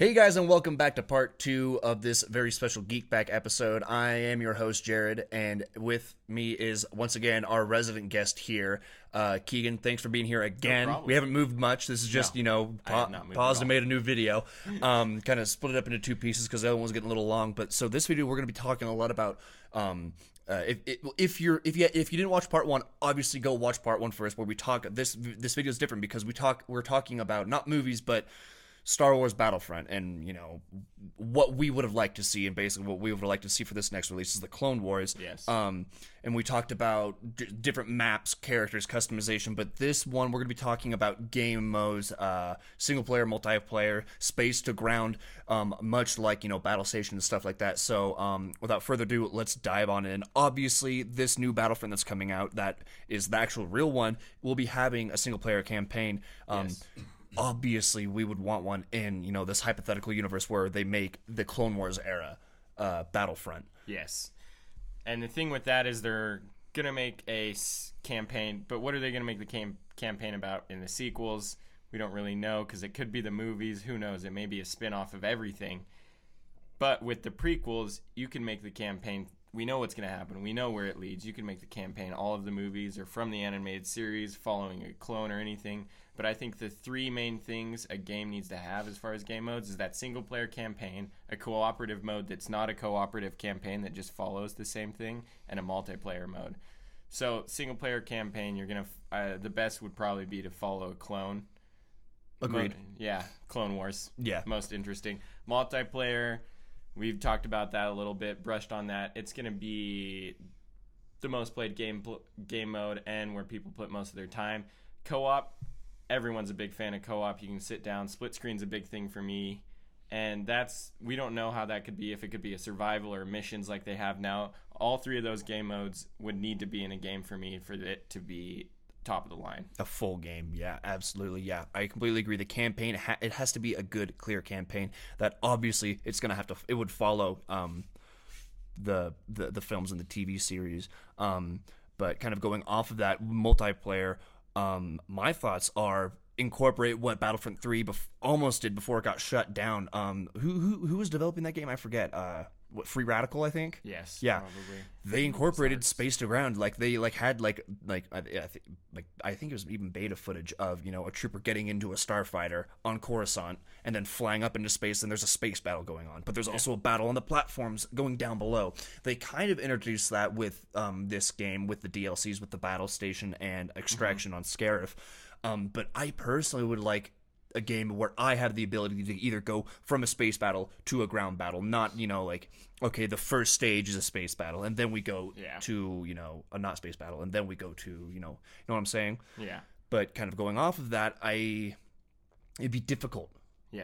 Hey guys, and welcome back to part 2 of this very special Geek Pack episode. I am your host, Jared, and with me is, once again, our resident guest here, Keegan. Thanks for being here again. No problem. We haven't moved much. This is just, paused and made a new video. Kind of split it up into two pieces because the other one was getting a little long. But so this video, we're going to be talking a lot about... If you didn't watch part 1, obviously go watch part 1 first, where we talk... This video is different because we're talking about not movies, but... Star Wars Battlefront, and what we would have liked to see, and basically what we would have liked to see for this next release is the Clone Wars. Yes. And we talked about different maps, characters, customization, but this one we're going to be talking about game modes, single player, multiplayer, space to ground, much like battle station and stuff like that. So without further ado, let's dive on in. Obviously, this new Battlefront that's coming out, that is the actual real one, will be having a single player campaign. Yes. Obviously, we would want one in, this hypothetical universe where they make the Clone Wars era Battlefront. Yes. And the thing with that is they're going to make a campaign, but what are they going to make the campaign about in the sequels? We don't really know, because it could be the movies. Who knows? It may be a spin-off of everything. But with the prequels, you can make the campaign. We know what's going to happen. We know where it leads. You can make the campaign all of the movies or from the animated series, following a clone or anything. But I think the three main things a game needs to have as far as game modes is that single-player campaign, a cooperative mode that's not a cooperative campaign that just follows the same thing, and a multiplayer mode. So single-player campaign, you're going to the best would probably be to follow a clone. Agreed. Clone Wars. Yeah. Most interesting. Multiplayer... We've talked about that a little bit, brushed on that. It's going to be the most played game mode and where people put most of their time. Co-op, everyone's a big fan of co-op. You can sit down. Split screen's a big thing for me. And we don't know how that could be, if it could be a survival or missions like they have now. All three of those game modes would need to be in a game for me for it to be top of the line. A full game. Yeah, absolutely. Yeah, I completely agree. The campaign, it has to be a good, clear campaign that obviously it's going to have to, it would follow the films and the TV series. But kind of going off of that, multiplayer, my thoughts are incorporate what Battlefront 3 almost did before it got shut down. Who was developing that game? I forget. What, Free Radical, I think? Yes. Yeah. Probably. They incorporated space to ground. I think it was even beta footage of a trooper getting into a starfighter on Coruscant and then flying up into space, and there's a space battle going on. But there's also a battle on the platforms going down below. They kind of introduced that with this game, with the DLCs, with the battle station and extraction on Scarif. But I personally would like a game where I have the ability to either go from a space battle to a ground battle, not, the first stage is a space battle, and then we go to, a not space battle, and then we go to, you know what I'm saying? Yeah. But kind of going off of that, it'd be difficult to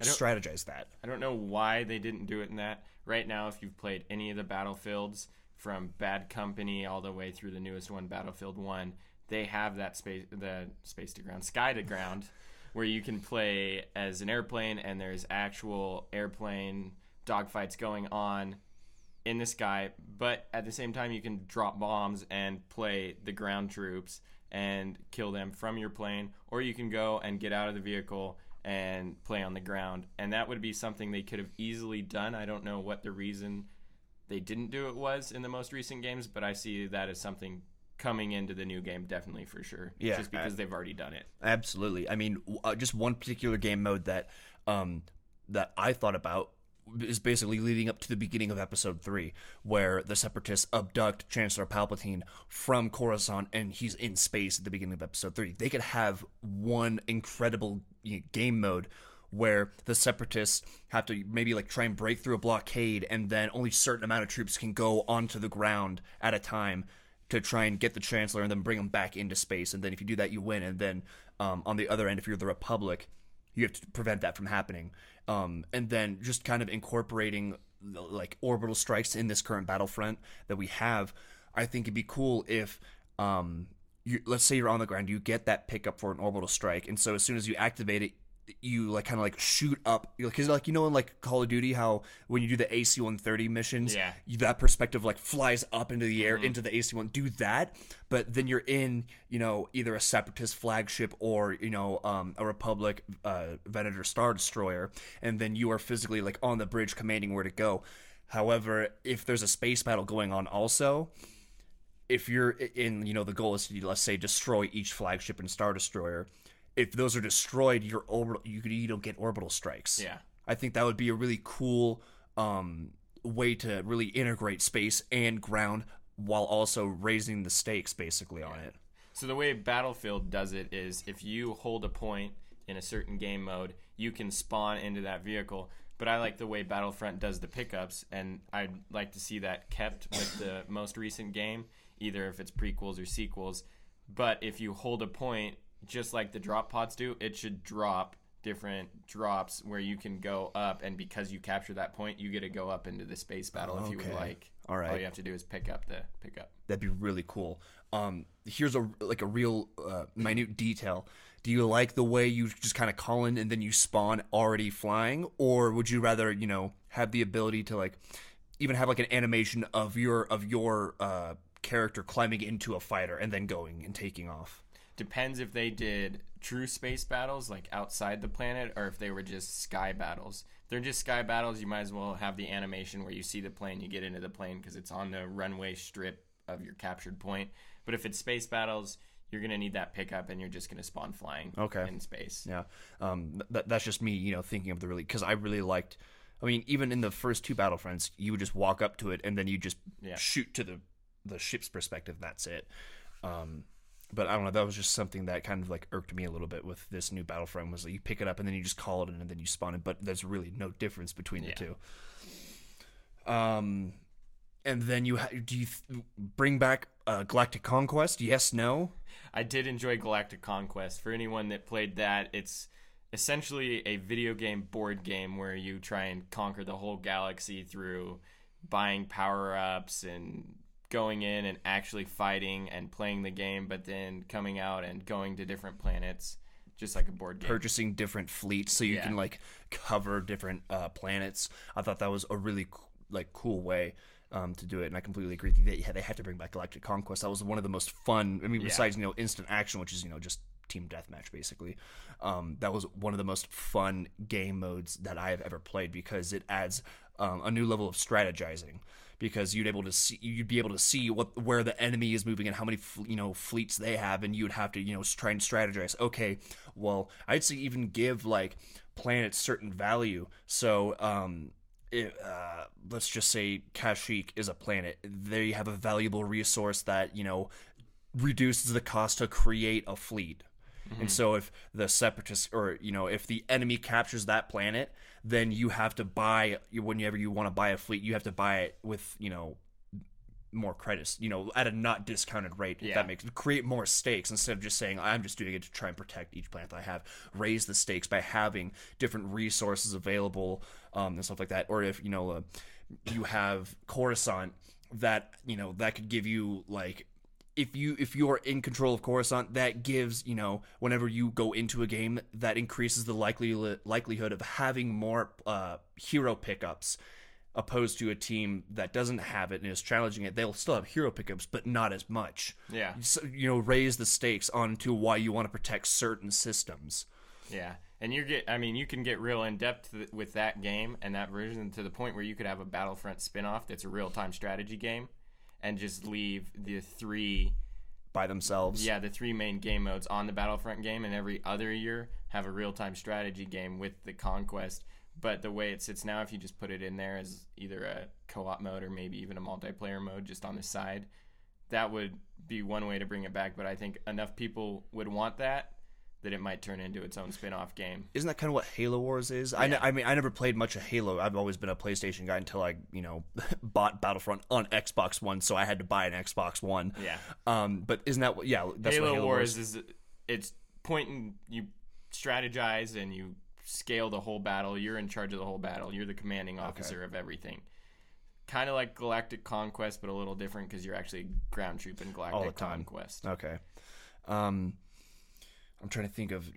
strategize that. I don't know why they didn't do it in that. Right now, if you've played any of the Battlefields, from Bad Company all the way through the newest one, Battlefield 1, they have that sky to ground, where you can play as an airplane, and there's actual airplane dogfights going on in the sky. But at the same time, you can drop bombs and play the ground troops and kill them from your plane, or you can go and get out of the vehicle and play on the ground. And that would be something they could have easily done. I don't know what the reason they didn't do it was in the most recent games, but I see that as something coming into the new game, definitely, for sure. Yeah, just because they've already done it. Absolutely. I mean, just one particular game mode that I thought about is basically leading up to the beginning of Episode 3, where the Separatists abduct Chancellor Palpatine from Coruscant, and he's in space at the beginning of Episode 3. They could have one incredible game mode where the Separatists have to maybe try and break through a blockade, and then only a certain amount of troops can go onto the ground at a time to try and get the Chancellor and then bring him back into space. And then if you do that, you win. And then on the other end, if you're the Republic, you have to prevent that from happening. And then just kind of incorporating orbital strikes in this current Battlefront that we have, I think it'd be cool if... let's say you're on the ground, you get that pickup for an orbital strike. And so as soon as you activate it, you like kind of like shoot up, because like, you know, in like Call of Duty, how when you do the AC-130 missions, yeah, that perspective like flies up into the air, mm-hmm, into the AC-1. Do that, but then you're in, you know, either a Separatist flagship or, you know, a Republic Venator Star Destroyer, and then you are physically like on the bridge commanding where to go. However, if there's a space battle going on also, if you're in, you know, the goal is to, let's say, destroy each flagship and Star Destroyer. If those are destroyed, you don't get orbital strikes. Yeah, I think that would be a really cool way to really integrate space and ground while also raising the stakes basically on it. So the way Battlefield does it is if you hold a point in a certain game mode, you can spawn into that vehicle. But I like the way Battlefront does the pickups, and I'd like to see that kept with the most recent game, either if it's prequels or sequels. But if you hold a point, just like the drop pods do, it should drop different drops where you can go up, and because you capture that point, you get to go up into the space battle if you would like. All right. All you have to do is pick up. That'd be really cool. Here's a real minute detail. Do you like the way you just kind of call in and then you spawn already flying, or would you rather, you know, have the ability to like even have like an animation of your character climbing into a fighter and then going and taking off? Depends if they did true space battles, like outside the planet, or if they were just sky battles. If they're just sky battles, you might as well have the animation where you see the plane, you get into the plane because it's on the runway strip of your captured point. But if it's space battles, you're going to need that pickup, and you're just going to spawn flying in space. Yeah, that's just me, you know, thinking of because I really liked, I mean, even in the first two Battlefronts, you would just walk up to it, and then you just shoot to the ship's perspective. That's it. But I don't know, that was just something that kind of like irked me a little bit with this new Battlefront, was like you pick it up and then you just call it in and then you spawn it, but there's really no difference between the two. And then do you bring back Galactic Conquest? Yes, no? I did enjoy Galactic Conquest. For anyone that played that, it's essentially a video game board game where you try and conquer the whole galaxy through buying power-ups and going in and actually fighting and playing the game, but then coming out and going to different planets, just like a board game. Purchasing different fleets so you can like cover different planets. I thought that was a really cool way to do it, and I completely agree with you that they had to bring back Galactic Conquest. That was one of the most fun. I mean, besides, you know, instant action, which is, you know, just team deathmatch basically. That was one of the most fun game modes that I have ever played because it adds a new level of strategizing. Because you'd be able to see where the enemy is moving and how many fleets they have, and you'd have to try and strategize. Okay, well, I'd say even give like planets certain value. So let's just say Kashyyyk is a planet. They have a valuable resource that reduces the cost to create a fleet. Mm-hmm. And so if the Separatists or, if the enemy captures that planet, then you have to buy, whenever you want to buy a fleet, you have to buy it with, more credits, at a not discounted rate. Yeah. That makes create more stakes instead of just saying, I'm just doing it to try and protect each planet that I have. Raise the stakes by having different resources available and stuff like that. Or if, you have Coruscant that, that could give you like... If you are in control of Coruscant, that gives, whenever you go into a game, that increases the likelihood of having more hero pickups, opposed to a team that doesn't have it and is challenging it. They'll still have hero pickups, but not as much. Yeah. So, raise the stakes onto why you want to protect certain systems. Yeah. And you can get real in-depth with that game and that version to the point where you could have a Battlefront spin-off that's a real-time strategy game. And just leave the three by themselves. Yeah, the three main game modes on the Battlefront game, and every other year have a real-time strategy game with the Conquest. But the way it sits now, if you just put it in there as either a co-op mode or maybe even a multiplayer mode just on the side, that would be one way to bring it back. But I think enough people would want that it might turn into its own spin-off game. Isn't that kind of what Halo Wars is? Yeah. I mean, I never played much of Halo. I've always been a PlayStation guy until I, bought Battlefront on Xbox One, so I had to buy an Xbox One. Yeah. But isn't that what... Yeah, that's Halo what Halo Wars is. It's point and... You strategize and you scale the whole battle. You're in charge of the whole battle. You're the commanding officer of everything. Kind of like Galactic Conquest, but a little different because you're actually ground troop in Galactic Conquest. Okay. I'm trying to think of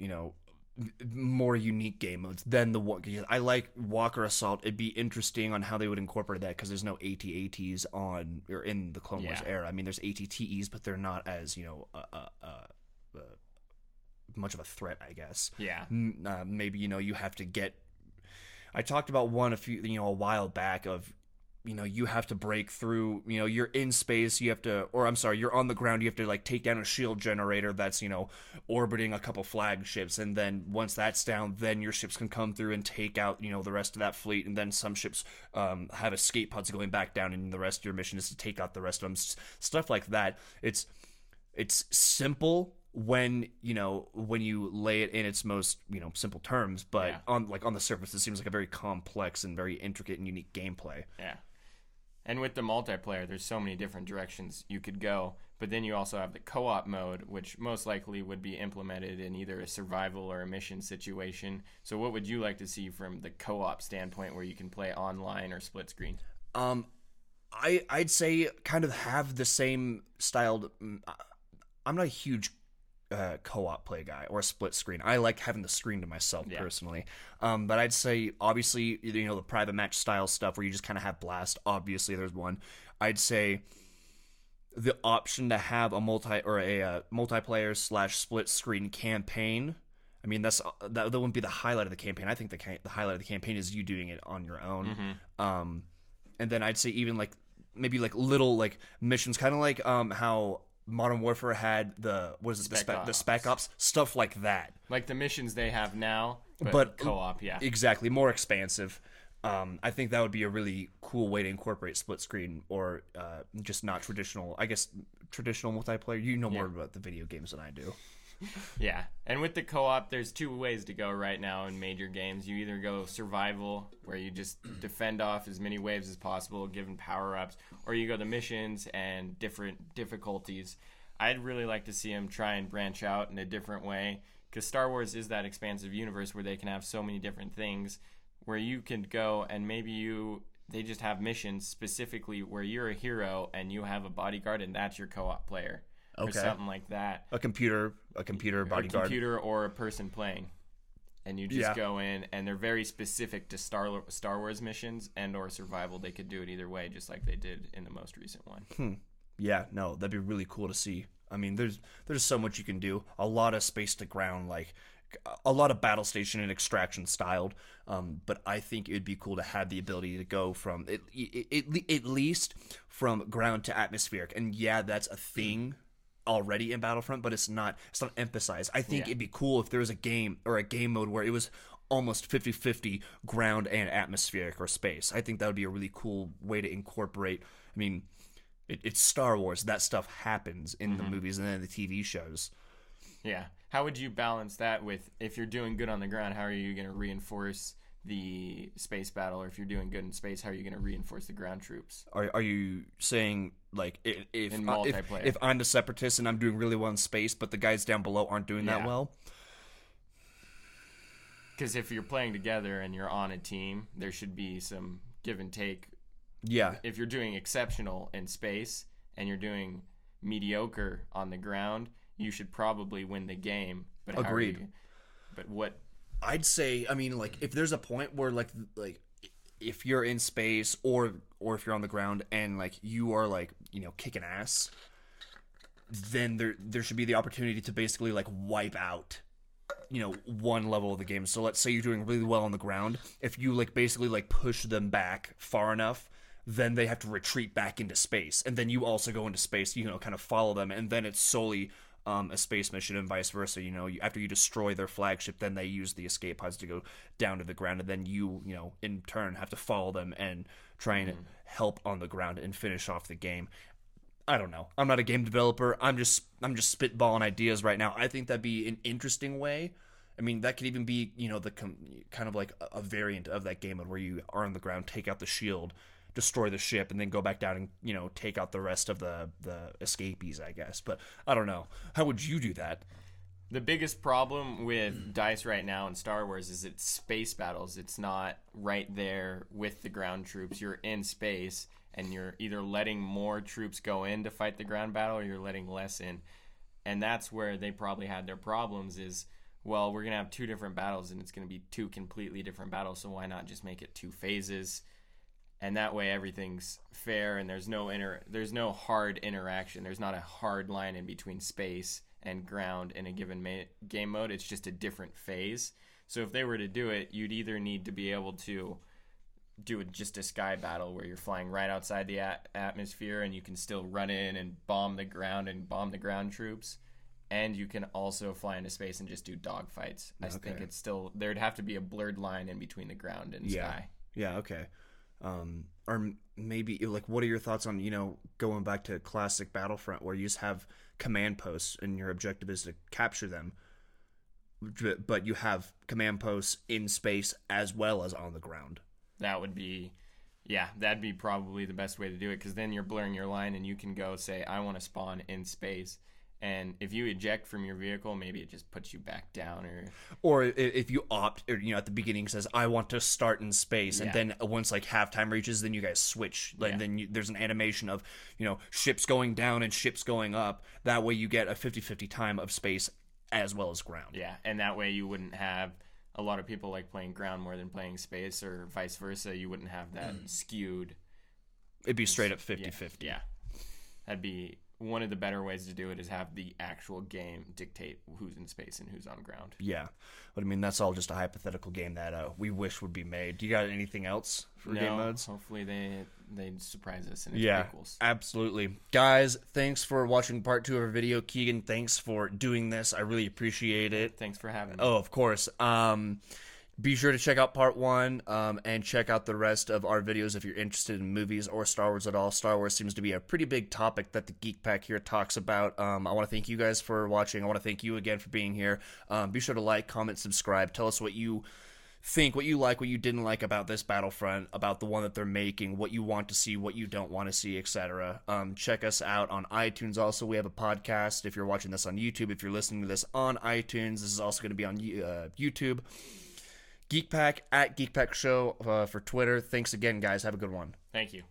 more unique game modes than the one. I like Walker Assault. It'd be interesting on how they would incorporate that, because there's no AT-ATs on or in the Clone Wars era. I mean, there's AT-TEs, but they're not as, you know, much of a threat, I guess. Yeah. Maybe, you know, you have to get. I talked about one a while back of, you know, you have to break through, you know, you're in space, you're on the ground, you have to, like, take down a shield generator that's, you know, orbiting a couple flagships, and then once that's down, then your ships can come through and take out, you know, the rest of that fleet, and then some ships have escape pods going back down, and the rest of your mission is to take out the rest of them, stuff like that. It's simple when you lay it in its most, you know, simple terms, but on the surface, it seems like a very complex and very intricate and unique gameplay. Yeah. And with the multiplayer, there's so many different directions you could go, but then you also have the co-op mode, which most likely would be implemented in either a survival or a mission situation. So what would you like to see from the co-op standpoint, where you can play online or split screen? I'd say kind of have the same styled. I'm not a huge co-op play guy or a split screen. I like having the screen to myself personally. But I'd say, obviously, you know, the private match style stuff where you just kind of have blast. Obviously, there's one. I'd say the option to have a multiplayer / split screen campaign. I mean, that wouldn't be the highlight of the campaign. I think the highlight of the campaign is you doing it on your own. Mm-hmm. And then I'd say even like maybe like little like missions, kind of like how Modern Warfare had the Spec Ops, stuff like that. Like the missions they have now, but co-op, yeah. Exactly, more expansive. I think that would be a really cool way to incorporate split screen or just not traditional, I guess, multiplayer. You know more about the video games than I do. Yeah, and with the co-op, there's two ways to go right now in major games. You either go survival, where you just defend off as many waves as possible, given power-ups, or you go to missions and different difficulties. I'd really like to see them try and branch out in a different way, because Star Wars is that expansive universe where they can have so many different things, where you can go and maybe they just have missions specifically where you're a hero and you have a bodyguard, and that's your co-op player. Okay. Or something like that. A computer bodyguard. A computer or a person playing. And you just go in, and they're very specific to Star Wars missions and or survival. They could do it either way, just like they did in the most recent one. Yeah, no, that'd be really cool to see. I mean, there's so much you can do. A lot of space to ground, like a lot of battle station and extraction styled. But I think it would be cool to have the ability to go from, at least from ground to atmospheric. And yeah, that's a thing already in Battlefront, but it's not emphasized. I think it'd be cool if there was a game or a game mode where it was almost 50-50 ground and atmospheric or space. I think that would be a really cool way to incorporate. I mean, it's Star Wars. That stuff happens in the movies and then the TV shows. Yeah. How would you balance that with, if you're doing good on the ground, how are you going to reinforce the space battle? Or if you're doing good in space, how are you going to reinforce the ground troops? Are you saying, like, if I'm the Separatist and I'm doing really well in space, but the guys down below aren't doing that well? Because if you're playing together and you're on a team, there should be some give and take. Yeah. If you're doing exceptional in space and you're doing mediocre on the ground, you should probably win the game. But agreed. I'd say, I mean, like, if there's a point where, like if you're in space or if you're on the ground and, like, you are, like, you know, kicking ass, then there should be the opportunity to basically, like, wipe out, you know, one level of the game. So let's say you're doing really well on the ground. If you, like, basically, like, push them back far enough, then they have to retreat back into space. And then you also go into space, you know, kind of follow them. And then it's solely a space mission and vice versa. You know, after you destroy their flagship, then they use the escape pods to go down to the ground, and then you know, in turn, have to follow them and try and help on the ground and finish off the game. I don't know. I'm not a game developer. I'm just spitballing ideas right now. I think that'd be an interesting way. I mean, that could even be, you know, the kind of like a variant of that game where you are on the ground, take out the shield, destroy the ship, and then go back down and, you know, take out the rest of the escapees, I guess. But I don't know. How would you do that? The biggest problem with DICE right now in Star Wars is it's space battles. It's not right there with the ground troops. You're in space, and you're either letting more troops go in to fight the ground battle, or you're letting less in. And that's where they probably had their problems, is well, we're going to have two different battles and it's going to be two completely different battles, so why not just make it two phases? And that way everything's fair and there's no hard interaction. There's not a hard line in between space and ground in a given game mode. It's just a different phase. So if they were to do it, you'd either need to be able to do just a sky battle where you're flying right outside the atmosphere and you can still run in and bomb the ground and bomb the ground troops. And you can also fly into space and just do dogfights. I think it's still... There'd have to be a blurred line in between the ground and sky. Yeah, okay. Or maybe, like, what are your thoughts on, you know, going back to classic Battlefront where you just have command posts and your objective is to capture them, but you have command posts in space as well as on the ground? That would be... Yeah, that'd be probably the best way to do it, because then you're blurring your line and you can go say, I want to spawn in space. And if you eject from your vehicle, maybe it just puts you back down, or if you opt, or, you know, at the beginning it says, I want to start in space, and then once like halftime reaches, then you guys switch, and then there's an animation of, you know, ships going down and ships going up. That way you get a 50-50 time of space as well as ground. Yeah, and that way you wouldn't have a lot of people like playing ground more than playing space, or vice versa. You wouldn't have that skewed. It'd be straight up 50-50. Yeah, that'd be... One of the better ways to do it is have the actual game dictate who's in space and who's on ground. Yeah. But, I mean, that's all just a hypothetical game that we wish would be made. Do you got anything else for game modes? Hopefully they surprise us and it's prequels. Absolutely. Guys, thanks for watching part 2 of our video. Keegan, thanks for doing this. I really appreciate it. Thanks for having me. Oh, of course. Be sure to check out part 1 and check out the rest of our videos if you're interested in movies or Star Wars at all. Star Wars seems to be a pretty big topic that the Geek Pack here talks about. I want to thank you guys for watching. I want to thank you again for being here. Be sure to like, comment, subscribe. Tell us what you think, what you like, what you didn't like about this Battlefront, about the one that they're making, what you want to see, what you don't want to see, etc. Check us out on iTunes. Also, we have a podcast. If you're watching this on YouTube, if you're listening to this on iTunes, this is also going to be on YouTube. Geek Pack, @Geek Pack Show for Twitter. Thanks again, guys. Have a good one. Thank you.